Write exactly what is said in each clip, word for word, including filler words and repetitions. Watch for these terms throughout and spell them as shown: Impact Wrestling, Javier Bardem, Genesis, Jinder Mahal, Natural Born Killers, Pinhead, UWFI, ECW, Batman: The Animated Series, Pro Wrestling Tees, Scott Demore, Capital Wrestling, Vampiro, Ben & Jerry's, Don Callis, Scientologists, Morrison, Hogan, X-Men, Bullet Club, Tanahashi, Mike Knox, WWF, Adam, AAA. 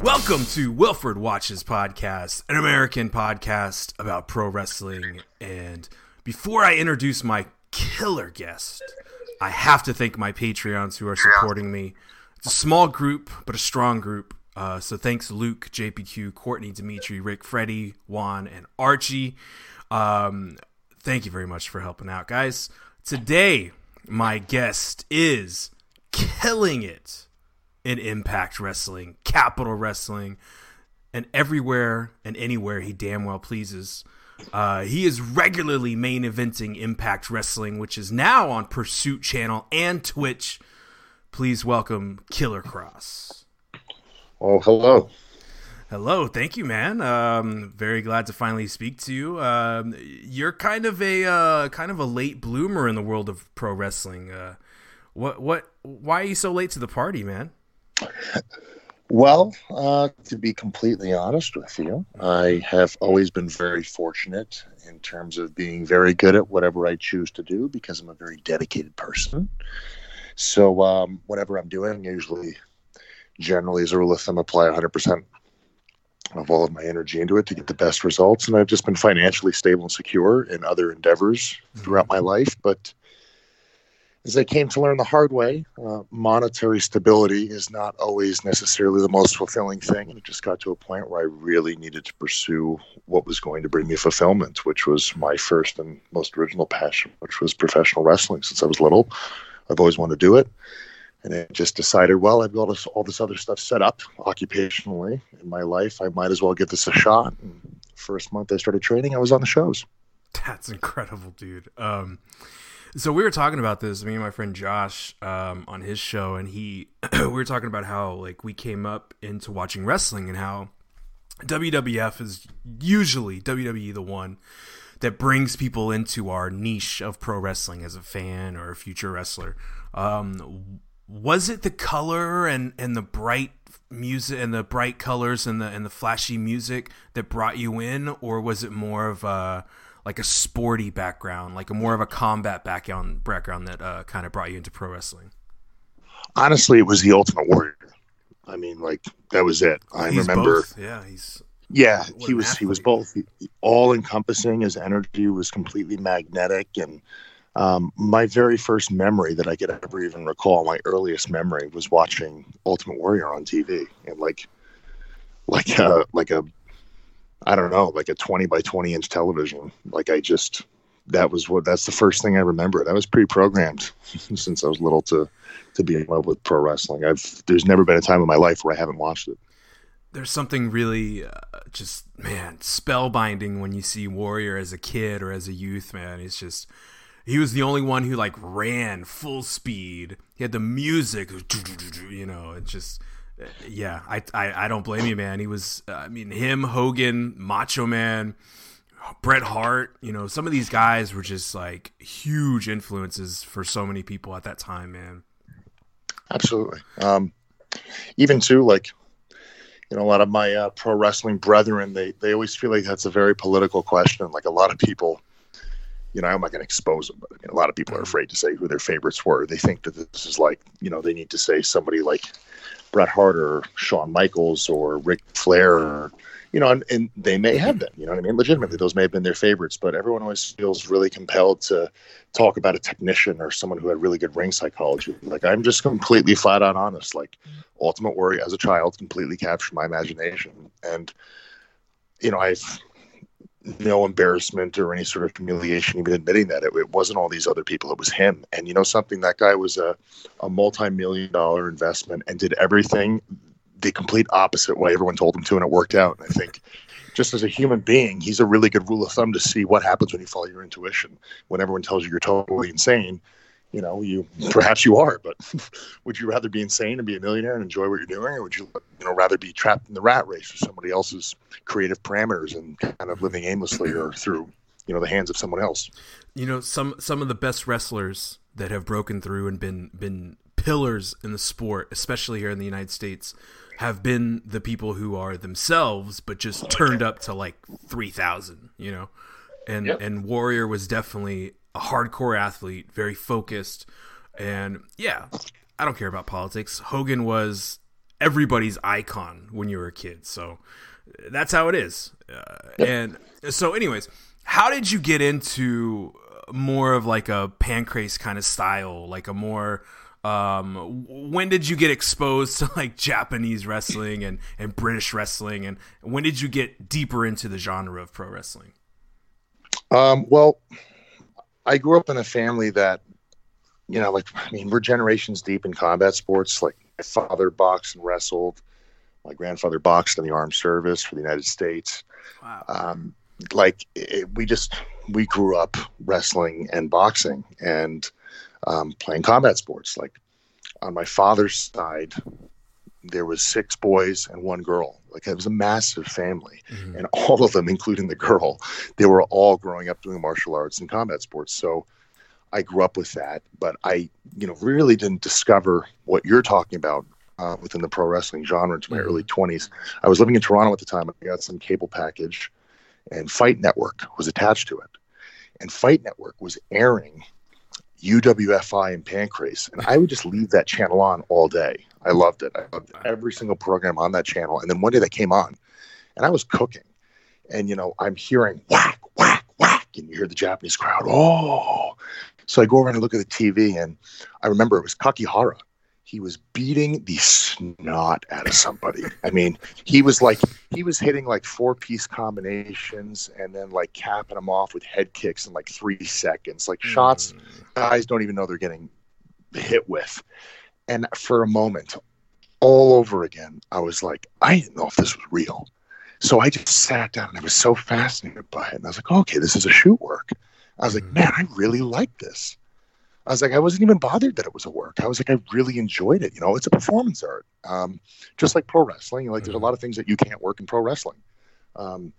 Welcome to Wilford Watches Podcast, an American podcast about pro wrestling. And before I introduce my killer guest, I have to thank my Patreons who are supporting me. It's a small group, but a strong group. Uh, so thanks Luke, J P Q, Courtney, Dimitri, Rick, Freddie, Juan, and Archie. Um, thank you very much for helping out, guys. Today, my guest is killing it in Impact Wrestling, Capital Wrestling, and everywhere and anywhere he damn well pleases. Uh, he is regularly main eventing Impact Wrestling, which is now on Pursuit Channel and Twitch. Please welcome Killer Kross. Oh, hello. Hello. Thank you, man. Um, very glad to finally speak to you. Um, you're kind of a uh, kind of a late bloomer in the world of pro wrestling. Uh, what what? Why are you so late to the party, man? Well, uh, to be completely honest with you, I have always been very fortunate in terms of being very good at whatever I choose to do because I'm a very dedicated person. So um, whatever I'm doing, usually, generally as a rule of thumb, apply one hundred percent of all of my energy into it to get the best results. And I've just been financially stable and secure in other endeavors throughout my life, but as I came to learn the hard way, uh, monetary stability is not always necessarily the most fulfilling thing. And it just got to a point where I really needed to pursue what was going to bring me fulfillment, which was my first and most original passion, which was professional wrestling. Since I was little, I've always wanted to do it. And I just decided, well, I've got all this other stuff set up occupationally in my life. I might as well give this a shot. And first month I started training, I was on the shows. That's incredible, dude. Um So we were talking about this, me and my friend Josh, um, on his show, and he we were talking about how like we came up into watching wrestling and how W W F is usually W W E the one that brings people into our niche of pro wrestling as a fan or a future wrestler. Um, was it the color and, and the bright music and the bright colors and the and the flashy music that brought you in, or was it more of a like a sporty background, like a more of a combat background background that uh, kind of brought you into pro wrestling? Honestly, it was the Ultimate Warrior. I mean, like that was it. I he's remember. Both. Yeah, he's. Yeah, he was. Athlete. He was both all encompassing. His energy was completely magnetic, and um, my very first memory that I could ever even recall, my earliest memory, was watching Ultimate Warrior on T V, and like, like a like a. I don't know, like a twenty by twenty inch television. Like I just, that was what, that's the first thing I remember. I was pre-programmed since I was little to, to be in love with pro wrestling. I've, there's never been a time in my life where I haven't watched it. There's something really uh, just, man, spellbinding when you see Warrior as a kid or as a youth, man. It's just, he was the only one who like ran full speed. He had the music, you know, it just, yeah, I, I I don't blame you, man. He was, uh, I mean, him, Hogan, Macho Man, Bret Hart, you know, some of these guys were just like huge influences for so many people at that time, man. Absolutely. Um, even too, like, you know, a lot of my uh, pro wrestling brethren, they, they always feel like that's a very political question. Like a lot of people, you know, I'm not going to expose them, but I mean, a lot of people are afraid to say who their favorites were. They think that this is like, you know, they need to say somebody like Bret Hart or Shawn Michaels or Ric Flair, or, you know, and, and they may have been, you know what I mean? Legitimately, those may have been their favorites, but everyone always feels really compelled to talk about a technician or someone who had really good ring psychology. Like, I'm just completely flat out honest. Like, Ultimate Warrior as a child completely captured my imagination. And, you know, I've no embarrassment or any sort of humiliation even admitting that it, it wasn't all these other people, it was him. And you know something, that guy was a a multi-million dollar investment and did everything the complete opposite way everyone told him to, and it worked out. And I think just as a human being, he's a really good rule of thumb to see what happens when you follow your intuition. When everyone tells you you're totally insane, you know, you perhaps you are, but would you rather be insane and be a millionaire and enjoy what you're doing, or would you, you know, rather be trapped in the rat race with somebody else's creative parameters and kind of living aimlessly or through, you know, the hands of someone else? You know, some some of the best wrestlers that have broken through and been been pillars in the sport, especially here in the United States, have been the people who are themselves, but just turned up to like three thousand, you know, and, yep. and Warrior was definitely a hardcore athlete, very focused. And yeah, I don't care about politics. Hogan was everybody's icon when you were a kid. So that's how it is. Uh, yep. And so anyways, how did you get into more of like a Pancrase kind of style, like a more, um when did you get exposed to like Japanese wrestling and and British wrestling, and when did you get deeper into the genre of pro wrestling? Um well, I grew up in a family that, you know, like, I mean, we're generations deep in combat sports. Like, my father boxed and wrestled, my grandfather boxed in the armed service for the United States. Wow. um like it, we just we grew up wrestling and boxing and Um, playing combat sports. Like, on my father's side, there was six boys and one girl. Like, it was a massive family, mm-hmm. and all of them, including the girl, they were all growing up doing martial arts and combat sports. So I grew up with that, but I, you know, really didn't discover what you're talking about uh, within the pro wrestling genre into my mm-hmm. early twenties. I was living in Toronto at the time. I got some cable package, and Fight Network was attached to it, and Fight Network was airing U W F I and Pancrase, and I would just leave that channel on all day. I loved it. I loved every single program on that channel. And then one day that came on, and I was cooking, and, you know, I'm hearing whack, whack, whack, and you hear the Japanese crowd. Oh, so I go over and I look at the T V, and I remember it was Kakihara. He was beating the snot out of somebody. I mean, he was like, he was hitting like four piece combinations and then like capping them off with head kicks in like three seconds, like shots mm. guys don't even know they're getting hit with. And for a moment, all over again, I was like, I didn't know if this was real. So I just sat down and I was so fascinated by it. And I was like, oh, okay, this is a shoot work. I was like, mm. man, I really like this. I was like, I wasn't even bothered that it was a work. I was like, I really enjoyed it. You know, it's a performance art, um, just like pro wrestling. Like, there's a lot of things that you can't work in pro wrestling. Um,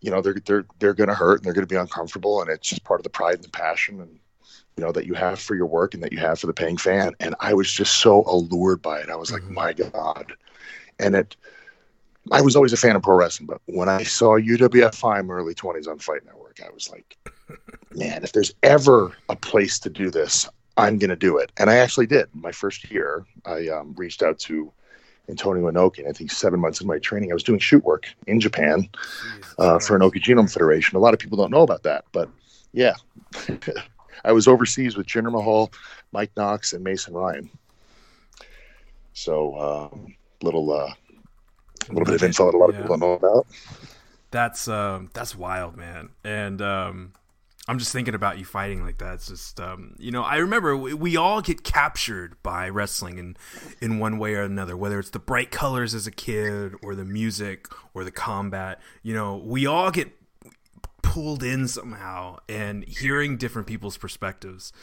you know, they're they're they're going to hurt and they're going to be uncomfortable, and it's just part of the pride and the passion, and you know that you have for your work and that you have for the paying fan. And I was just so allured by it. I was like, mm-hmm. my God. And it, I was always a fan of pro wrestling, but when I saw U W F I in my early twenties on Fight Network, I was like, man, if there's ever a place to do this, I'm going to do it. And I actually did. My first year, I um, reached out to Antonio Inoki, and I think seven months into my training, I was doing shoot work in Japan uh, for Inoki Genome Federation. A lot of people don't know about that, but yeah, I was overseas with Jinder Mahal, Mike Knox, and Mason Ryan. So um, little, uh, little bit of info that a lot of yeah. people don't know about. That's um, that's wild, man. And um, I'm just thinking about you fighting like that. It's just, um, you know, I remember we, we all get captured by wrestling in, in one way or another, whether it's the bright colors as a kid or the music or the combat. You know, we all get pulled in somehow, and hearing different people's perspectives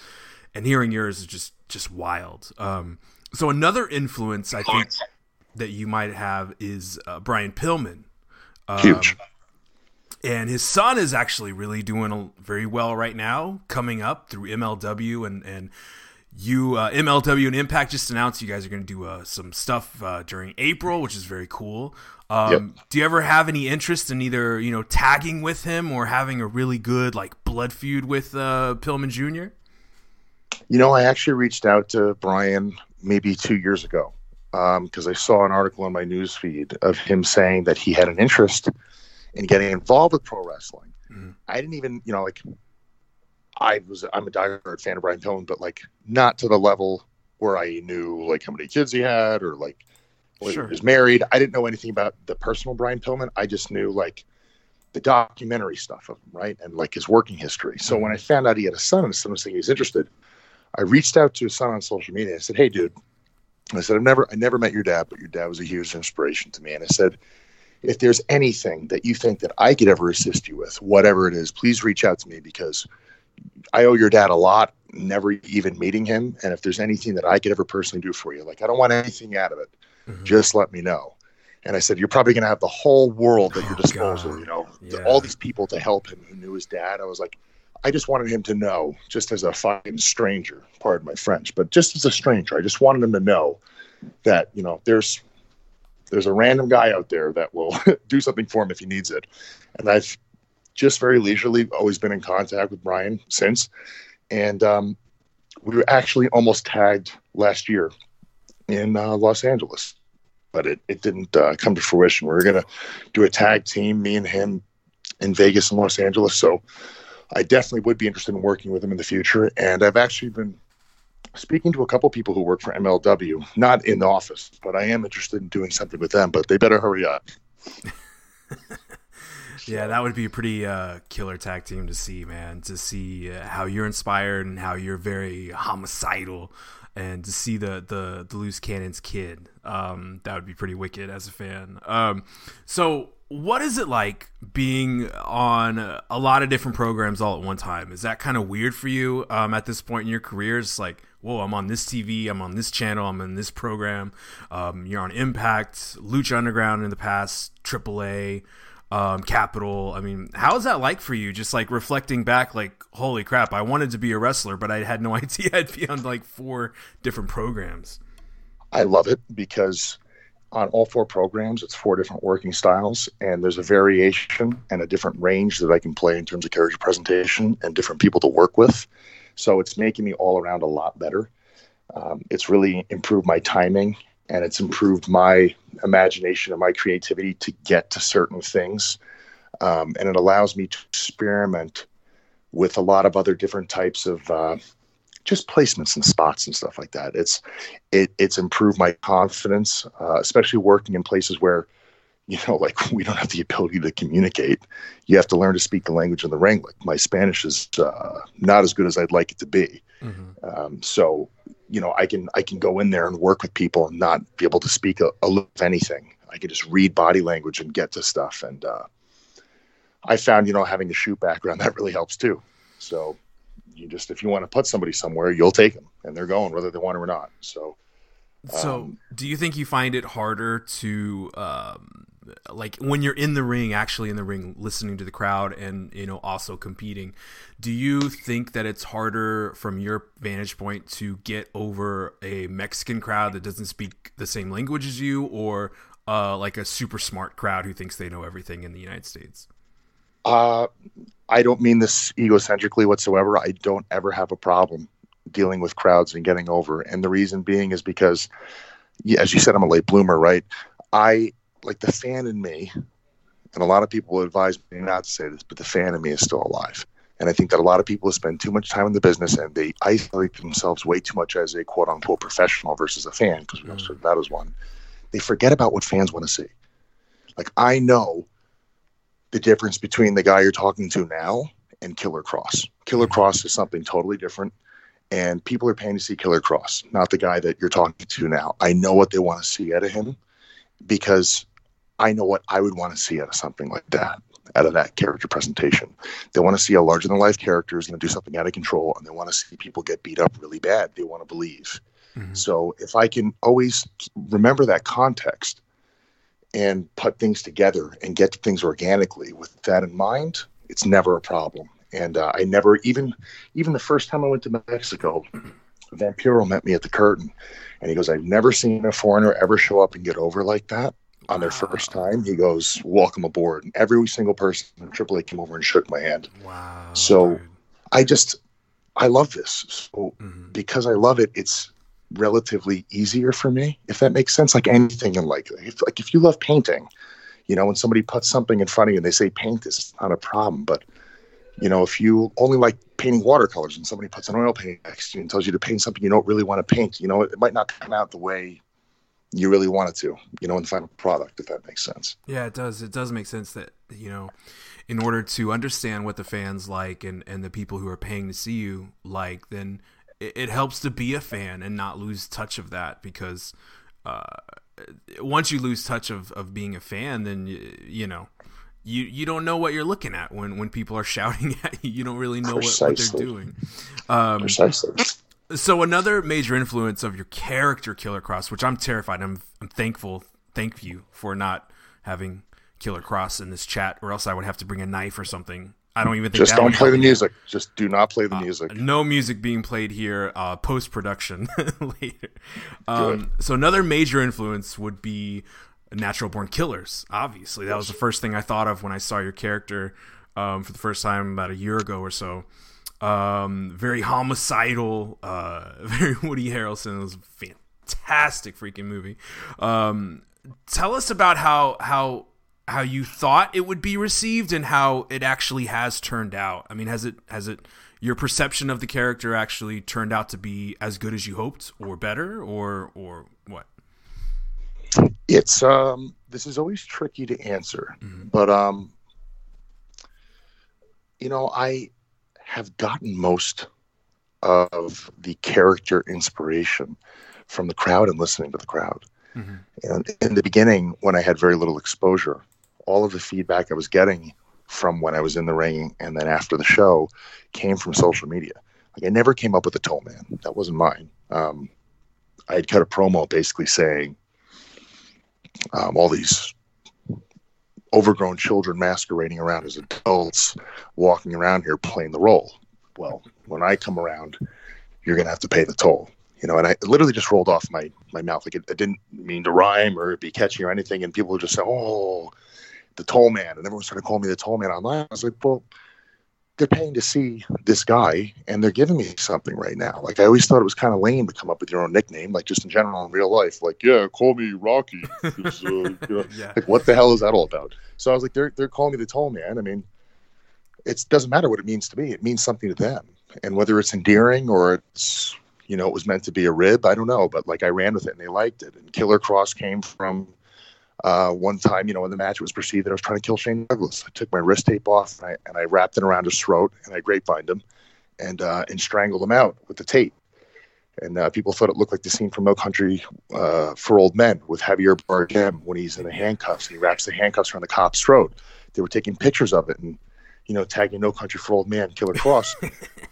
and hearing yours is just, just wild. Um, so another influence I think that you might have is uh, Brian Pillman. Um, Huge. And his son is actually really doing a, very well right now, coming up through M L W. And, and you, uh, M L W and Impact just announced you guys are going to do uh, some stuff uh, during April, which is very cool. Um, yep. Do you ever have any interest in either, you know, tagging with him or having a really good, like, blood feud with uh, Pillman Junior? You know, I actually reached out to Brian maybe two years ago because um, I saw an article on my news feed of him saying that he had an interest and getting involved with pro wrestling. Mm-hmm. I didn't even, you know, like I was, I'm a diehard fan of Brian Pillman, but like not to the level where I knew like how many kids he had or like whether sure. he was married. I didn't know anything about the personal Brian Pillman. I just knew like the documentary stuff of him, right? And like his working history. So when I found out he had a son and his son was saying he was interested, I reached out to his son on social media. I said, hey dude, I said, I've never, I never met your dad, but your dad was a huge inspiration to me. And I said, if there's anything that you think that I could ever assist you with, whatever it is, please reach out to me because I owe your dad a lot, never even meeting him. And if there's anything that I could ever personally do for you, like, I don't want anything out of it. Mm-hmm. Just let me know. And I said, you're probably going to have the whole world at your disposal, oh, you know, yeah. all these people to help him who knew his dad. I was like, I just wanted him to know, just as a fucking stranger, pardon my French, but just as a stranger, I just wanted him to know that, you know, there's, there's a random guy out there that will do something for him if he needs it. And I've just very leisurely always been in contact with Brian since. And um, we were actually almost tagged last year in uh, Los Angeles, but it, it didn't uh, come to fruition. We were going to do a tag team, me and him, in Vegas and Los Angeles. So I definitely would be interested in working with him in the future. And I've actually been speaking to a couple people who work for M L W, not in the office, but I am interested in doing something with them, but they better hurry up. Yeah, that would be a pretty uh, killer tag team to see, man, to see uh, how you're inspired and how you're very homicidal, and to see the, the, the Loose Cannon's kid. Um, that would be pretty wicked as a fan. Um, so what is it like being on a lot of different programs all at one time? Is that kind of weird for you um, at this point in your career? It's like, whoa, I'm on this T V, I'm on this channel, I'm in this program. Um, you're on Impact, Lucha Underground in the past, triple A, um, Capital. I mean, how is that like for you? Just like reflecting back, like, holy crap, I wanted to be a wrestler, but I had no idea I'd be on like four different programs. I love it because on all four programs, it's four different working styles, and there's a variation and a different range that I can play in terms of character presentation and different people to work with. So it's making me all around a lot better. Um, it's really improved my timing, and it's improved my imagination and my creativity to get to certain things. Um, and it allows me to experiment with a lot of other different types of uh, just placements and spots and stuff like that. It's it, it's improved my confidence, uh, especially working in places where, you know, like, we don't have the ability to communicate. You have to learn to speak the language of the ring. Like, my Spanish is uh, not as good as I'd like it to be. Mm-hmm. Um, so, you know, I can I can go in there and work with people and not be able to speak a, a little of anything. I can just read body language and get to stuff. And uh, I found, you know, having a shoot background, that really helps too. So you just, if you want to put somebody somewhere, you'll take them, and they're going whether they want to or not. So, um, so do you think you find it harder to... Um... like when you're in the ring, actually in the ring, listening to the crowd and, you know, also competing, do you think that it's harder from your vantage point to get over a Mexican crowd that doesn't speak the same language as you, or uh, like a super smart crowd who thinks they know everything in the United States? Uh, I don't mean this egocentrically whatsoever. I don't ever have a problem dealing with crowds and getting over. And the reason being is because, yeah, as you said, I'm a late bloomer, right? I, like the fan in me, and a lot of people advise me not to say this, but the fan in me is still alive. And I think that a lot of people spend too much time in the business, and they isolate themselves way too much as a quote unquote professional versus a fan, because we also that is one. They forget about what fans want to see. Like, I know the difference between the guy you're talking to now and Killer Kross. Killer Kross is something totally different, and people are paying to see Killer Kross, not the guy that you're talking to now. I know what they want to see out of him, because I know what I would want to see out of something like that, out of that character presentation. They want to see a larger-than-life character is going to do something out of control, and they want to see people get beat up really bad. They want to believe. Mm-hmm. So if I can always remember that context and put things together and get to things organically with that in mind, it's never a problem. And uh, I never, even even the first time I went to Mexico, Vampiro met me at the curtain, and he goes, I've never seen a foreigner ever show up and get over like that. On their first time, he goes, welcome aboard. And every single person in triple A came over and shook my hand. Wow. So I just, I love this. So mm-hmm. because I love it, it's relatively easier for me, if that makes sense. Like anything in life. If, like if you love painting, you know, when somebody puts something in front of you and they say paint this, it's not a problem. But, you know, if you only like painting watercolors and somebody puts an oil painting next to you and tells you to paint something you don't really want to paint, you know, it, it might not come out the way you really wanted to, you know, in the final product, if that makes sense. Yeah, it does. It does make sense that, you know, in order to understand what the fans like and, and the people who are paying to see you like, then it, it helps to be a fan and not lose touch of that, because uh, once you lose touch of, of being a fan, then, you, you know, you you don't know what you're looking at when, when people are shouting at you. You don't really know what, what they're doing. Um, Precisely. So another major influence of your character, Killer Kross, which I'm terrified. I'm I'm thankful. Thank you for not having Killer Kross in this chat, or else I would have to bring a knife or something. I don't even think just that don't play the music. Yet. Just do not play the uh, music. No music being played here. Uh, post production later. Um, so another major influence would be Natural Born Killers. Obviously, that was the first thing I thought of when I saw your character um, for the first time about a year ago or so. Um, very homicidal. Uh, very Woody Harrelson. It was a fantastic freaking movie. Um, tell us about how how. how you thought it would be received and how it actually has turned out. I mean, has it, has it, your perception of the character actually turned out to be as good as you hoped or better or, or what? It's, um, this is always tricky to answer, mm-hmm. but, um, you know, I have gotten most of the character inspiration from the crowd and listening to the crowd. Mm-hmm. And in the beginning, when I had very little exposure, all of the feedback I was getting from when I was in the ring and then after the show came from social media. Like, I never came up with a toll man. That wasn't mine. Um, I had cut a promo basically saying um, all these overgrown children masquerading around as adults walking around here playing the role. Well, when I come around, you're going to have to pay the toll. You know, and I literally just rolled off my, my mouth. Like, it, it didn't mean to rhyme or be catchy or anything. And people would just say, oh, the toll man. And everyone started calling me the toll man online. I was like, well, they're paying to see this guy, and they're giving me something right now. Like, I always thought it was kind of lame to come up with your own nickname, like, just in general in real life. Like, yeah, call me Rocky. Uh, you know, yeah. Like, what the hell is that all about? So I was like, they're they're calling me the toll man. I mean, it doesn't matter what it means to me. It means something to them. And whether it's endearing or it's... you know, it was meant to be a rib. I don't know, but like I ran with it and they liked it. And Killer Kross came from uh, one time, you know, in the match it was perceived that I was trying to kill Shane Douglas. I took my wrist tape off and I, and I wrapped it around his throat and I grapevined him and uh, and strangled him out with the tape. And uh, people thought it looked like the scene from No Country uh, for Old Men with Javier Bardem when he's in the handcuffs and he wraps the handcuffs around the cop's throat. They were taking pictures of it and, you know, tagging No Country for Old Man, Killer Kross.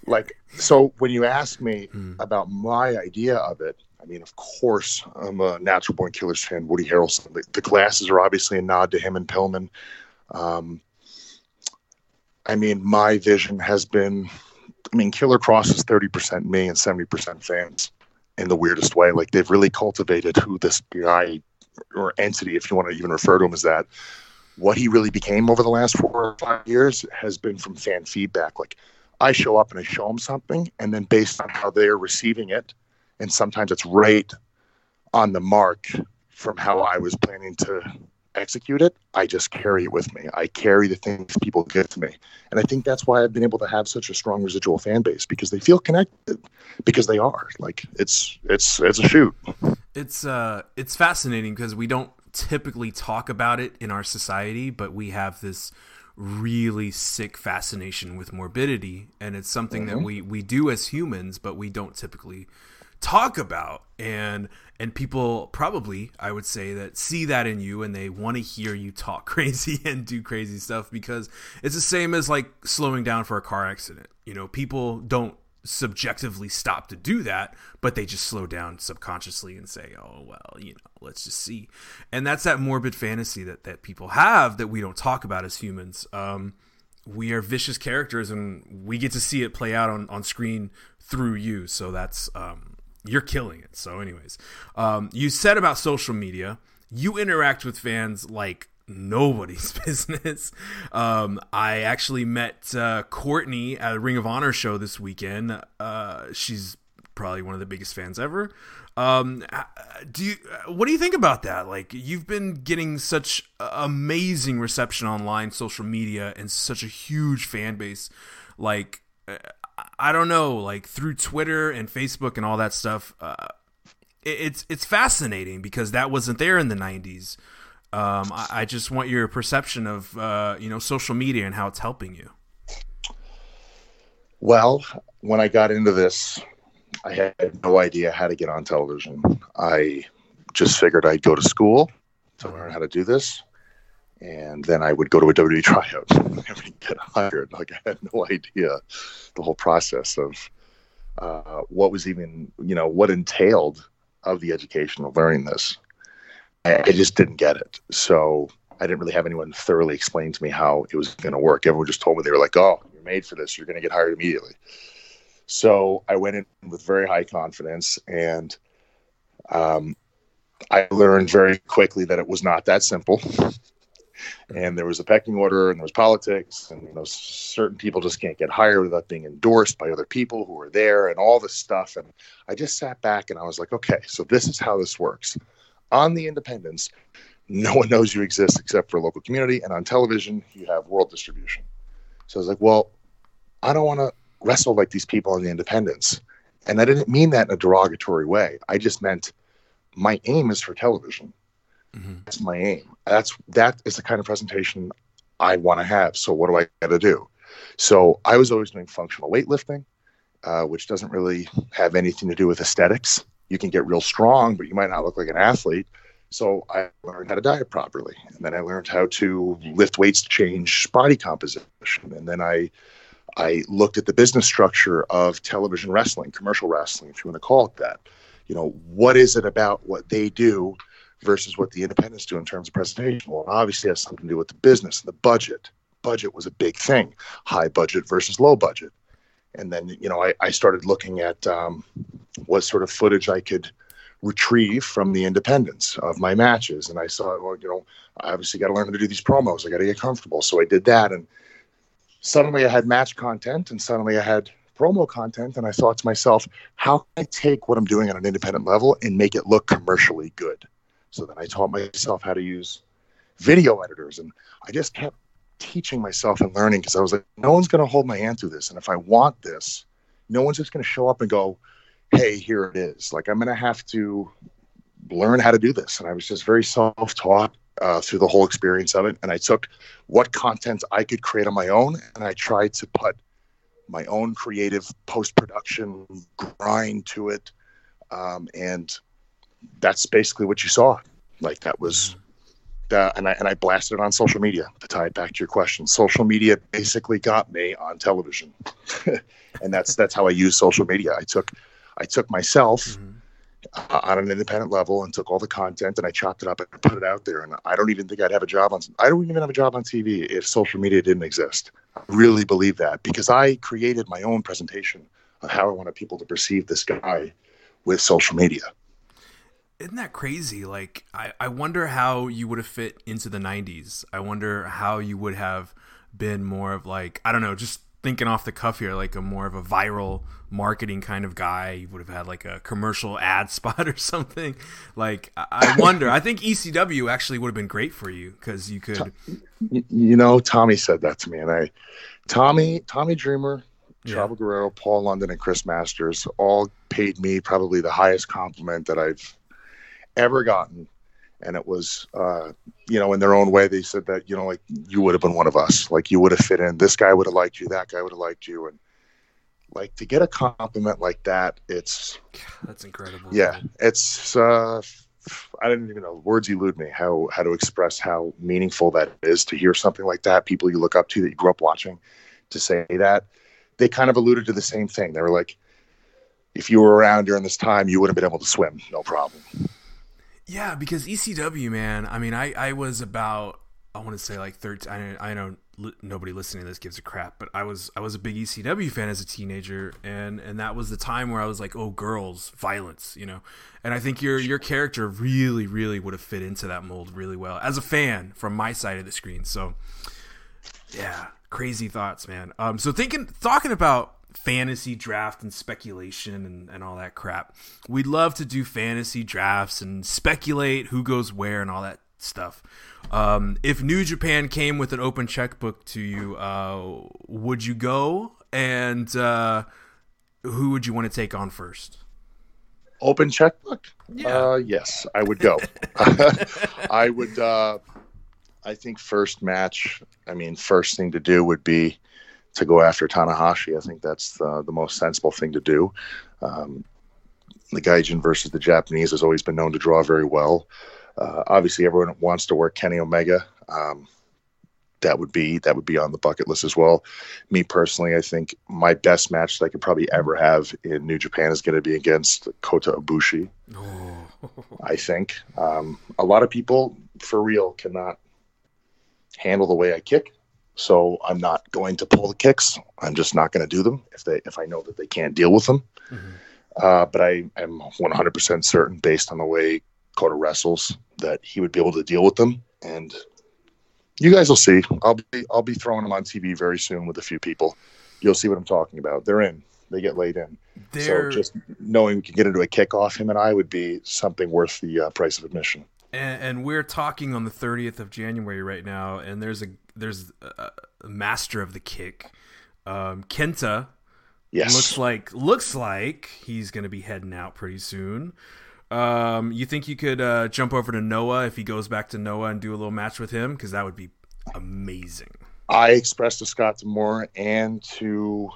Like, so when you ask me mm. about my idea of it, I mean, of course, I'm a Natural Born Killers fan, Woody Harrelson. The, the glasses are obviously a nod to him and Pillman. Um, I mean, my vision has been, I mean, Killer Kross is thirty percent me and seventy percent fans in the weirdest way. Like, they've really cultivated who this guy or entity, if you want to even refer to him as that, what he really became over the last four or five years has been from fan feedback. Like, I show up and I show them something, and then based on how they're receiving it, and sometimes it's right on the mark from how I was planning to execute it, I just carry it with me. I carry the things people give to me. And I think that's why I've been able to have such a strong residual fan base, because they feel connected, because they are. Like, it's it's it's a shoot. It's uh it's fascinating because we don't typically talk about it in our society, but we have this really sick fascination with morbidity, and it's something mm-hmm. that we we do as humans, but we don't typically talk about, and and people probably, I would say, that see that in you and they want to hear you talk crazy and do crazy stuff, because it's the same as like slowing down for a car accident. You know, people don't subjectively stop to do that, but they just slow down subconsciously and say, oh, well, you know, let's just see. And that's that morbid fantasy that, that people have that we don't talk about as humans. Um, we are vicious characters and we get to see it play out on, on screen through you. So that's, um, you're killing it. So anyways, um, you said about social media, you interact with fans like nobody's business. Um, I actually met uh, Courtney at a Ring of Honor show this weekend. Uh, she's probably one of the biggest fans ever. Um, do you? What do you think about that? Like, you've been getting such amazing reception online, social media, and such a huge fan base. Like, I don't know, like through Twitter and Facebook and all that stuff. Uh, it's it's fascinating because that wasn't there in the nineties. Um, I, I just want your perception of, uh, you know, social media and how it's helping you. Well, when I got into this, I had no idea how to get on television. I just figured I'd go to school to learn how to do this. And then I would go to a W W E tryout and get hired. Like, I had no idea the whole process of uh, what was even, you know, what entailed of the education of learning this. I, I just didn't get it. So I didn't really have anyone thoroughly explain to me how it was going to work. Everyone just told me, they were like, oh, you're made for this. You're going to get hired immediately. So I went in with very high confidence, and um, I learned very quickly that it was not that simple. And there was a pecking order, and there was politics, and you know, certain people just can't get hired without being endorsed by other people who are there, and all this stuff. And I just sat back and I was like, okay, so this is how this works. On the independents, no one knows you exist except for a local community, and on television, you have world distribution. So I was like, well, I don't want to wrestle like these people on the independents. And I didn't mean that in a derogatory way. I just meant my aim is for television. Mm-hmm. That's my aim. That's that is the kind of presentation I want to have. So what do I got to do? So I was always doing functional weightlifting, uh, which doesn't really have anything to do with aesthetics. You can get real strong, but you might not look like an athlete. So I learned how to diet properly, and then I learned how to lift weights to change body composition, and then I I looked at the business structure of television wrestling, commercial wrestling, if you want to call it that. You know, what is it about what they do versus what the independents do in terms of presentation? Well, it obviously has something to do with the business and the budget. Budget was a big thing, high budget versus low budget. And then, you know, I, I started looking at um, what sort of footage I could retrieve from the independents of my matches. And I saw, well, you know, I obviously got to learn how to do these promos. I got to get comfortable. So I did that. And suddenly I had match content, and suddenly I had promo content. And I thought to myself, how can I take what I'm doing on an independent level and make it look commercially good? So then I taught myself how to use video editors, and I just kept teaching myself and learning, because I was like, no one's going to hold my hand through this. And if I want this, no one's just going to show up and go, hey, here it is. Like, I'm going to have to learn how to do this. And I was just very self-taught uh, through the whole experience of it. And I took what content I could create on my own, and I tried to put my own creative post-production grind to it. Um, and that's basically what you saw. Like, that was that, and I and I blasted it on social media. To tie it back to your question, social media basically got me on television, and that's that's how I use social media. I took I took myself mm-hmm. uh, on an independent level and took all the content, and I chopped it up and put it out there. And I don't even think I'd have a job on I don't even have a job on T V if social media didn't exist. I really believe that, because I created my own presentation of how I wanted people to perceive this guy with social media. Isn't that crazy? Like, I, I wonder how you would have fit into the nineties. I wonder how you would have been more of, like, I don't know, just thinking off the cuff here, like a more of a viral marketing kind of guy. You would have had like a commercial ad spot or something. Like, I wonder. I think E C W actually would have been great for you, because you could. You know, Tommy said that to me, and I, Tommy, Tommy Dreamer, yeah. Chavo Guerrero, Paul London, and Chris Masters all paid me probably the highest compliment that I've ever gotten. And it was uh you know, in their own way, they said that, you know, like, you would have been one of us, like, you would have fit in, this guy would have liked you, that guy would have liked you. And like, to get a compliment like that, it's that's incredible. Yeah, it's uh I didn't even know, words elude me how how to express how meaningful that is, to hear something like that, people you look up to, that you grew up watching, to say that. They kind of alluded to the same thing. They were like, if you were around during this time, you would have been able to swim, no problem. Yeah, because E C W, man, I mean, I, I was about, I want to say like thirteen, I, I know li- nobody listening to this gives a crap, but I was I was a big E C W fan as a teenager, and, and that was the time where I was like, oh, girls, violence, you know? And I think your your character really, really would have fit into that mold really well, as a fan from my side of the screen. So, yeah, crazy thoughts, man. Um, so thinking, talking about fantasy draft and speculation and, and all that crap, we'd love to do fantasy drafts and speculate who goes where and all that stuff. Um if New Japan came with an open checkbook to you, uh would you go, and uh who would you want to take on first? Open checkbook? Yeah. Uh yes, I would go. I would uh I think first match, I mean, first thing to do would be to go after Tanahashi. I think that's uh, the most sensible thing to do. Um, the Gaijin versus the Japanese has always been known to draw very well. Uh, obviously, everyone wants to work Kenny Omega. um, that would be that would be on the bucket list as well. Me personally, I think my best match that I could probably ever have in New Japan is going to be against Kota Ibushi. Oh. I think um, a lot of people, for real, cannot handle the way I kick. So I'm not going to pull the kicks. I'm just not going to do them if they if I know that they can't deal with them. Mm-hmm. Uh, but I am one hundred percent certain, based on the way Kota wrestles, that he would be able to deal with them. And you guys will see. I'll be I'll be throwing them on T V very soon with a few people. You'll see what I'm talking about. They're in. They get laid in. They're... So just knowing we can get into a kick off him and I would be something worth the uh, price of admission. And, and we're talking on the thirtieth of January right now, and there's a there's a, a master of the kick, um, Kenta. Yes. Looks like looks like he's going to be heading out pretty soon. Um, you think you could uh, jump over to Noah if he goes back to Noah and do a little match with him? Because that would be amazing. I expressed to Scott Demore and to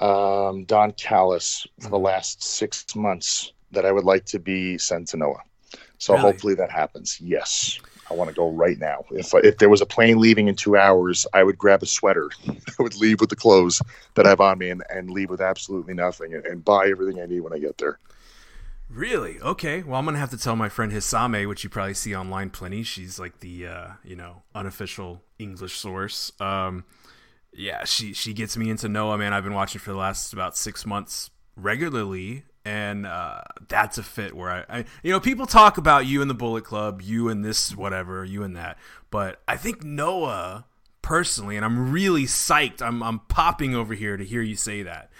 um, Don Callis for the last six months that I would like to be sent to Noah. So really? Hopefully that happens. Yes. I want to go right now. If if there was a plane leaving in two hours, I would grab a sweater. I would leave with the clothes that I have on me and, and leave with absolutely nothing and, and buy everything I need when I get there. Really? Okay. Well, I'm going to have to tell my friend Hisame, which you probably see online plenty. She's like the, uh, you know, unofficial English source. Um, yeah, she, she gets me into Noah, man. I've been watching for the last about six months regularly. And uh, that's a fit where I, I, you know, people talk about you in the Bullet Club, you in this, whatever, you in that. But I think Noah, personally, and I'm really psyched. I'm I'm popping over here to hear you say that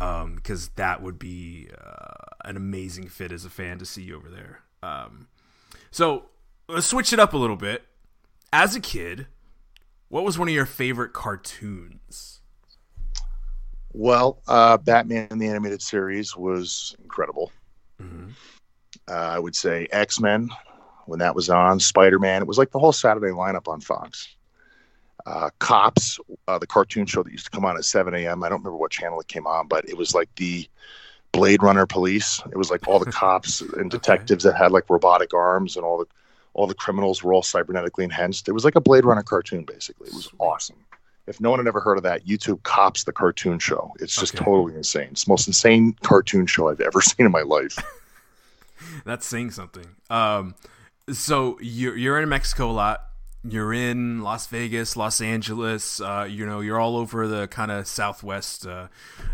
um, because that would be uh, an amazing fit as a fan to see you over there. Um, so let's switch it up a little bit. As a kid, what was one of your favorite cartoons? Well, uh, Batman the Animated Series was incredible. Mm-hmm. Uh, I would say X-Men, when that was on, Spider-Man. It was like the whole Saturday lineup on Fox. Uh, Cops, uh, the cartoon show that used to come on at seven a.m. I don't remember what channel it came on, but it was like the Blade Runner police. It was like all the cops and detectives okay. that had like robotic arms, and all the all the criminals were all cybernetically enhanced. It was like a Blade Runner cartoon, basically. It was awesome. If no one had ever heard of that, YouTube Cops, the cartoon show. It's just okay. totally insane. It's the most insane cartoon show I've ever seen in my life. That's saying something. Um, so you're, you're in Mexico a lot. You're in Las Vegas, Los Angeles. Uh, you know, you're all over the kind of Southwest. Uh,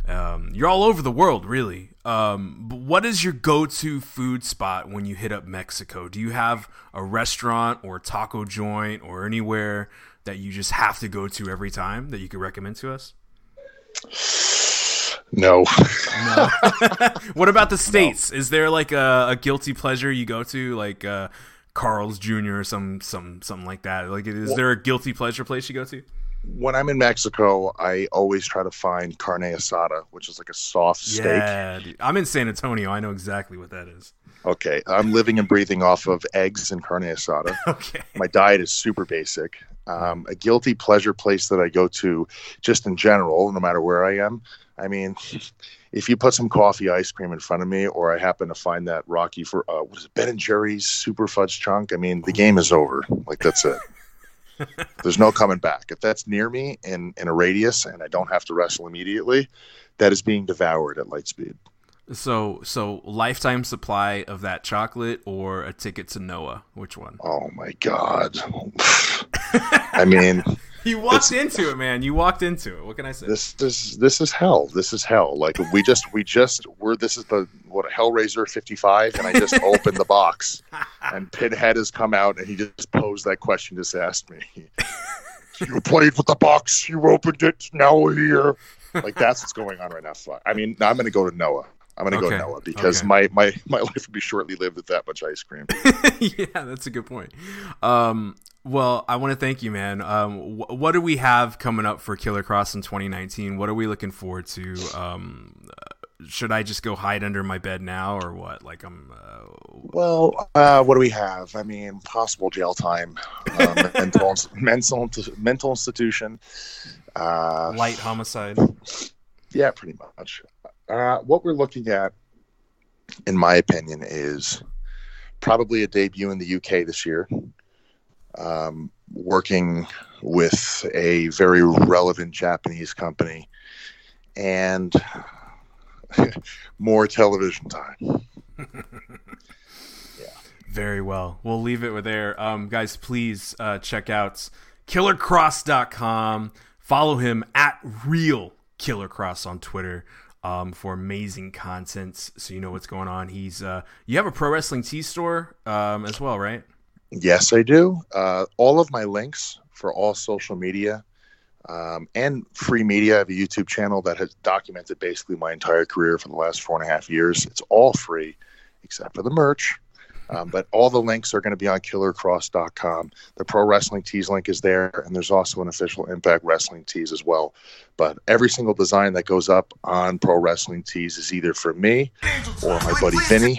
um, you're all over the world, really. Um, but what is your go-to food spot when you hit up Mexico? Do you have a restaurant or taco joint or anywhere that you just have to go to every time that you could recommend to us? No. No. What about the States? No. Is there like a, a guilty pleasure you go to, like uh, Carl's Junior or some, some something like that? Like, is well, there a guilty pleasure place you go to? When I'm in Mexico, I always try to find carne asada, which is like a soft steak. Yeah, dude. I'm in San Antonio. I know exactly what that is. Okay, I'm living and breathing off of eggs and carne asada. Okay, my diet is super basic. Um, a guilty pleasure place that I go to just in general, no matter where I am. I mean, if you put some coffee ice cream in front of me, or I happen to find that Rocky for uh, what is it, Ben and Jerry's Super Fudge Chunk, I mean, the game is over. Like, that's it. There's no coming back. If that's near me in, in a radius and I don't have to wrestle immediately, that is being devoured at light speed. So, so lifetime supply of that chocolate or a ticket to Noah? Which one? Oh my God. I mean, you walked into it, man. You walked into it. What can I say? This, this, this is hell. This is hell. Like we just, we just, we're, this is the, what, Hellraiser fifty-five. And I just opened the box and Pinhead has come out and he just posed that question. Just asked me, you played with the box. You opened it. Now we're here. Like, that's what's going on right now. I mean, I'm going to go to Noah. I'm going to okay. go Noah because okay. my, my, my life would be shortly lived with that much ice cream. Yeah, that's a good point. Um, well, I want to thank you, man. Um, wh- what do we have coming up for Killer Kross in twenty nineteen? What are we looking forward to? Um, should I just go hide under my bed now or what? Like I'm. Uh, well, uh, what do we have? I mean, possible jail time, um, mental, mental, mental institution, uh, light homicide. Yeah, pretty much. Uh, what we're looking at, in my opinion, is probably a debut in the U K this year. Um, working with a very relevant Japanese company and more television time. Yeah. Very well. We'll leave it with there. Um, guys, please uh, check out killer kross dot com. Follow him at Real Killer Kross on Twitter um, for amazing content, so you know what's going on. He's uh, you have a Pro Wrestling Tees store um, as well, right? Yes, I do. Uh, all of my links for all social media um, and free media. I have a YouTube channel that has documented basically my entire career for the last four and a half years. It's all free except for the merch. Um, but all the links are going to be on killer kross dot com. The Pro Wrestling Tees link is there, and there's also an official Impact Wrestling Tees as well. But every single design that goes up on Pro Wrestling Tees is either from me or my buddy Vinny,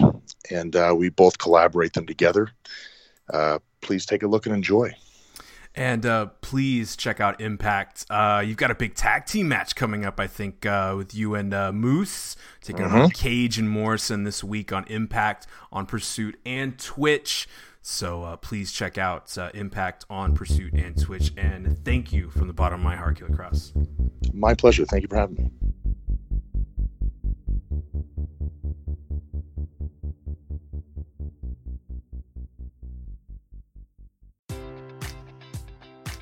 and uh, we both collaborate them together. Uh, please take a look and enjoy. And uh, please check out Impact. Uh, you've got a big tag team match coming up, I think, uh, with you and uh, Moose taking mm-hmm. on Cage and Morrison this week on Impact, on Pursuit, and Twitch. So uh, please check out uh, Impact on Pursuit and Twitch. And thank you from the bottom of my heart, Killer Kross. My pleasure. Thank you for having me.